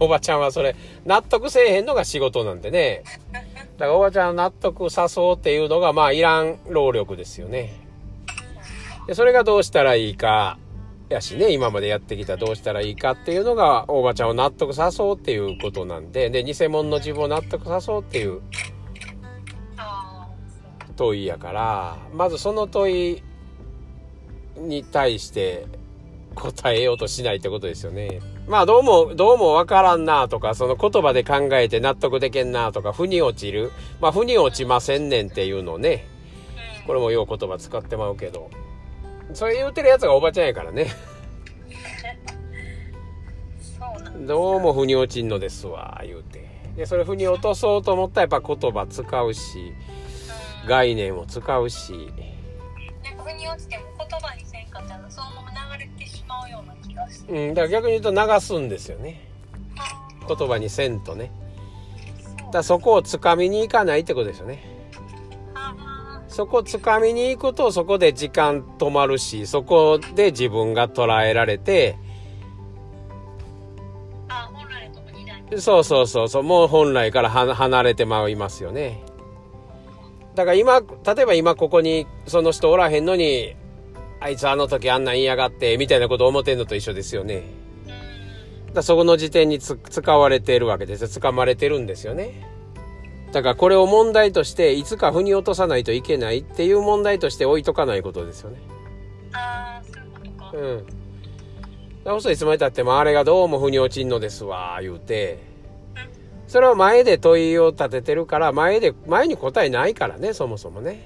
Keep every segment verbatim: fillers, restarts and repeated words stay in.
おばちゃんはそれ納得せえへんのが仕事なんでね。だからおばちゃんを納得さそうっていうのがまあいらん労力ですよね。でそれがどうしたらいいかやしね、今までやってきたどうしたらいいかっていうのがおばちゃんを納得さそうっていうことなんで、で偽物の自分を納得さそうっていう問いやから、まずその問いに対して答えようとしないってことですよね。まあどうもどうもわからんなとか、その言葉で考えて納得できんなとか、腑に落ちる、まあ腑に落ちませんねんっていうのね、これもよう言葉使ってまうけど、それ言うてるやつがおばちゃんやからね。そうなんです。どうも腑に落ちんのですわ言うて、でそれ腑に落とそうと思ったらやっぱ言葉使うし、概念を使うし、腑に落ちても言葉にせんかったらそのまま流れてしまうような気がして、うん、だから逆に言うと流すんですよね、言葉にせんとね。だからそこをつかみに行かないってことですよね。そこをつかみに行くとそこで時間止まるし、そこで自分が捉えられて、あ本来ともにない、そうそうそうそう、もう本来から離れてまいますよね。だから今例えば今ここにその人おらへんのに、あいつあの時あんなん言いやがってみたいなことを思ってんのと一緒ですよね。だそこの時点につ使われてるわけですよ、掴まれてるんですよね。だからこれを問題としていつか腑に落とさないといけないっていう問題として置いとかないことですよね。ああ、そういうことか。うん。だからいつまでたってもあれがどうも腑に落ちんのですわ言うて。それは前で問いを立ててるから、前で前に答えないからね、そもそもね。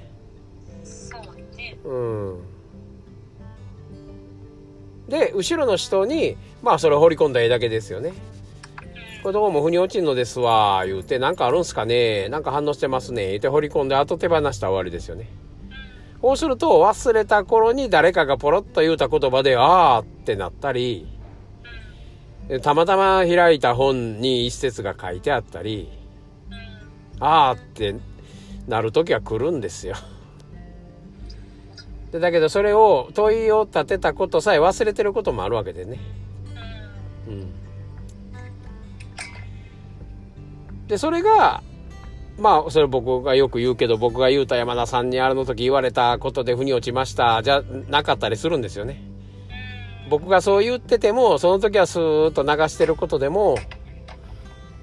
そうね。うん。で後ろの人にまあそれを掘り込んだ絵だけですよね。これどうも腑に落ちんのですわ言うて、なんかあるんすかね、なんか反応してますねって掘り込んで、あと手放したら終わりですよね。こうすると忘れた頃に誰かがポロッと言うた言葉であーってなったり。たまたま開いた本に一節が書いてあったり、あーってなるときは来るんですよ。でだけどそれを問いを立てたことさえ忘れてることもあるわけでね、うん、でそれがまあそれ僕がよく言うけど、僕が言うた山田さんにあの時言われたことで腑に落ちましたじゃなかったりするんですよね。僕がそう言っててもその時はスーッと流してることでも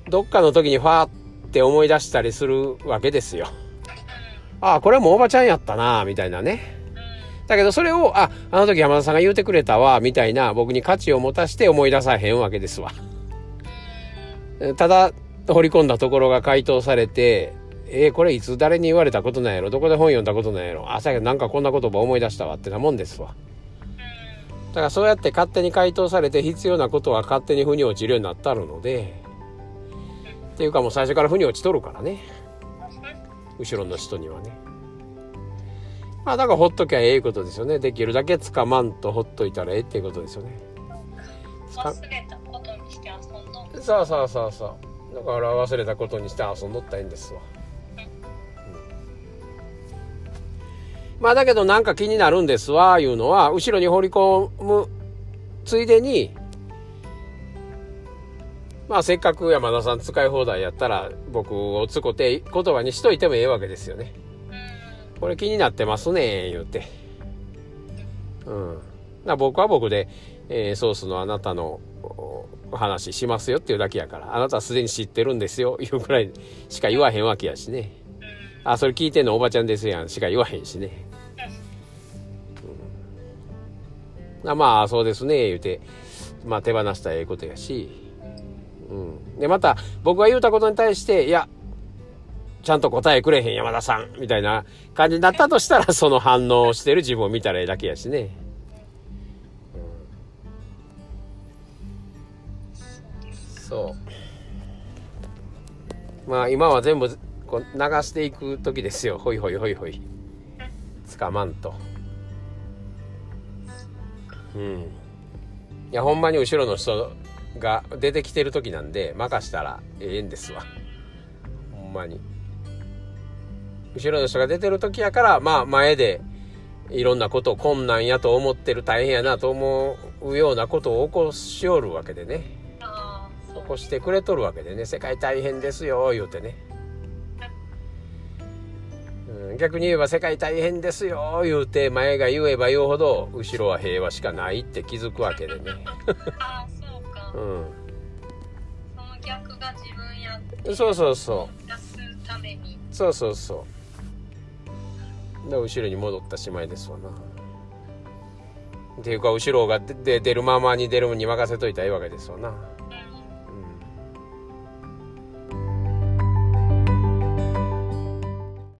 どっかの時にファーって思い出したりするわけですよ。ああこれもおばちゃんやったなみたいなね。だけどそれをああの時山田さんが言うてくれたわみたいな、僕に価値を持たして思い出さへんわけですわ。ただ掘り込んだところが回答されて、えー、これいつ誰に言われたことなんやろ、どこで本読んだことなんやろ、あさやなんかこんな言葉思い出したわってなもんですわ。だからそうやって勝手に回答されて必要なことは勝手に腑に落ちるようになったるので、っていうかもう最初から腑に落ちとるからね、後ろの人にはね。まあだからほっときゃええことですよね。できるだけつかまんとほっといたらええっていうことですよね。忘れたことにして遊んどった。そうそうそうそう。だから忘れたことにして遊んどったらいいんですわ。まあだけどなんか気になるんですわいうのは、後ろに放り込むついでに、まあせっかく山田さん使い放題やったら僕をつこて言葉にしといてもええわけですよね。これ気になってますね言うて、うん、だ僕は僕で、えー、ソースのあなたの話しますよっていうだけやから、あなたはすでに知ってるんですよいうくらいしか言わへんわけやしね。あ、それ聞いてんのおばちゃんですやんしか言わへんしね。うん、まあそうですね言うて、まあ、手放したらええことやし、うん、でまた僕が言うたことに対していやちゃんと答えくれへん山田さんみたいな感じになったとしたら、その反応してる自分を見たらええだけやしね。うん、そうまあ今は全部こう流していく時ですよ。ほいほいほいほいつかまんと、うん、いやほんまに後ろの人が出てきてる時なんで任したらええんですわ。ほんまに後ろの人が出てる時やから、まあ前でいろんなことを困難やと思ってる、大変やなと思うようなことを起こしおるわけでね。ああそう残してくれとるわけでね、世界大変ですよ言うてね、うん、逆に言えば世界大変ですよ言うて前が言えば言うほど後ろは平和しかないって気づくわけでねああそうか、うん、その逆が自分やってそうそうそう出すためにそうそうそうで後ろに戻ったしまいですわなっていうか後ろが出るままに出るに任せといたらいいわけですよな。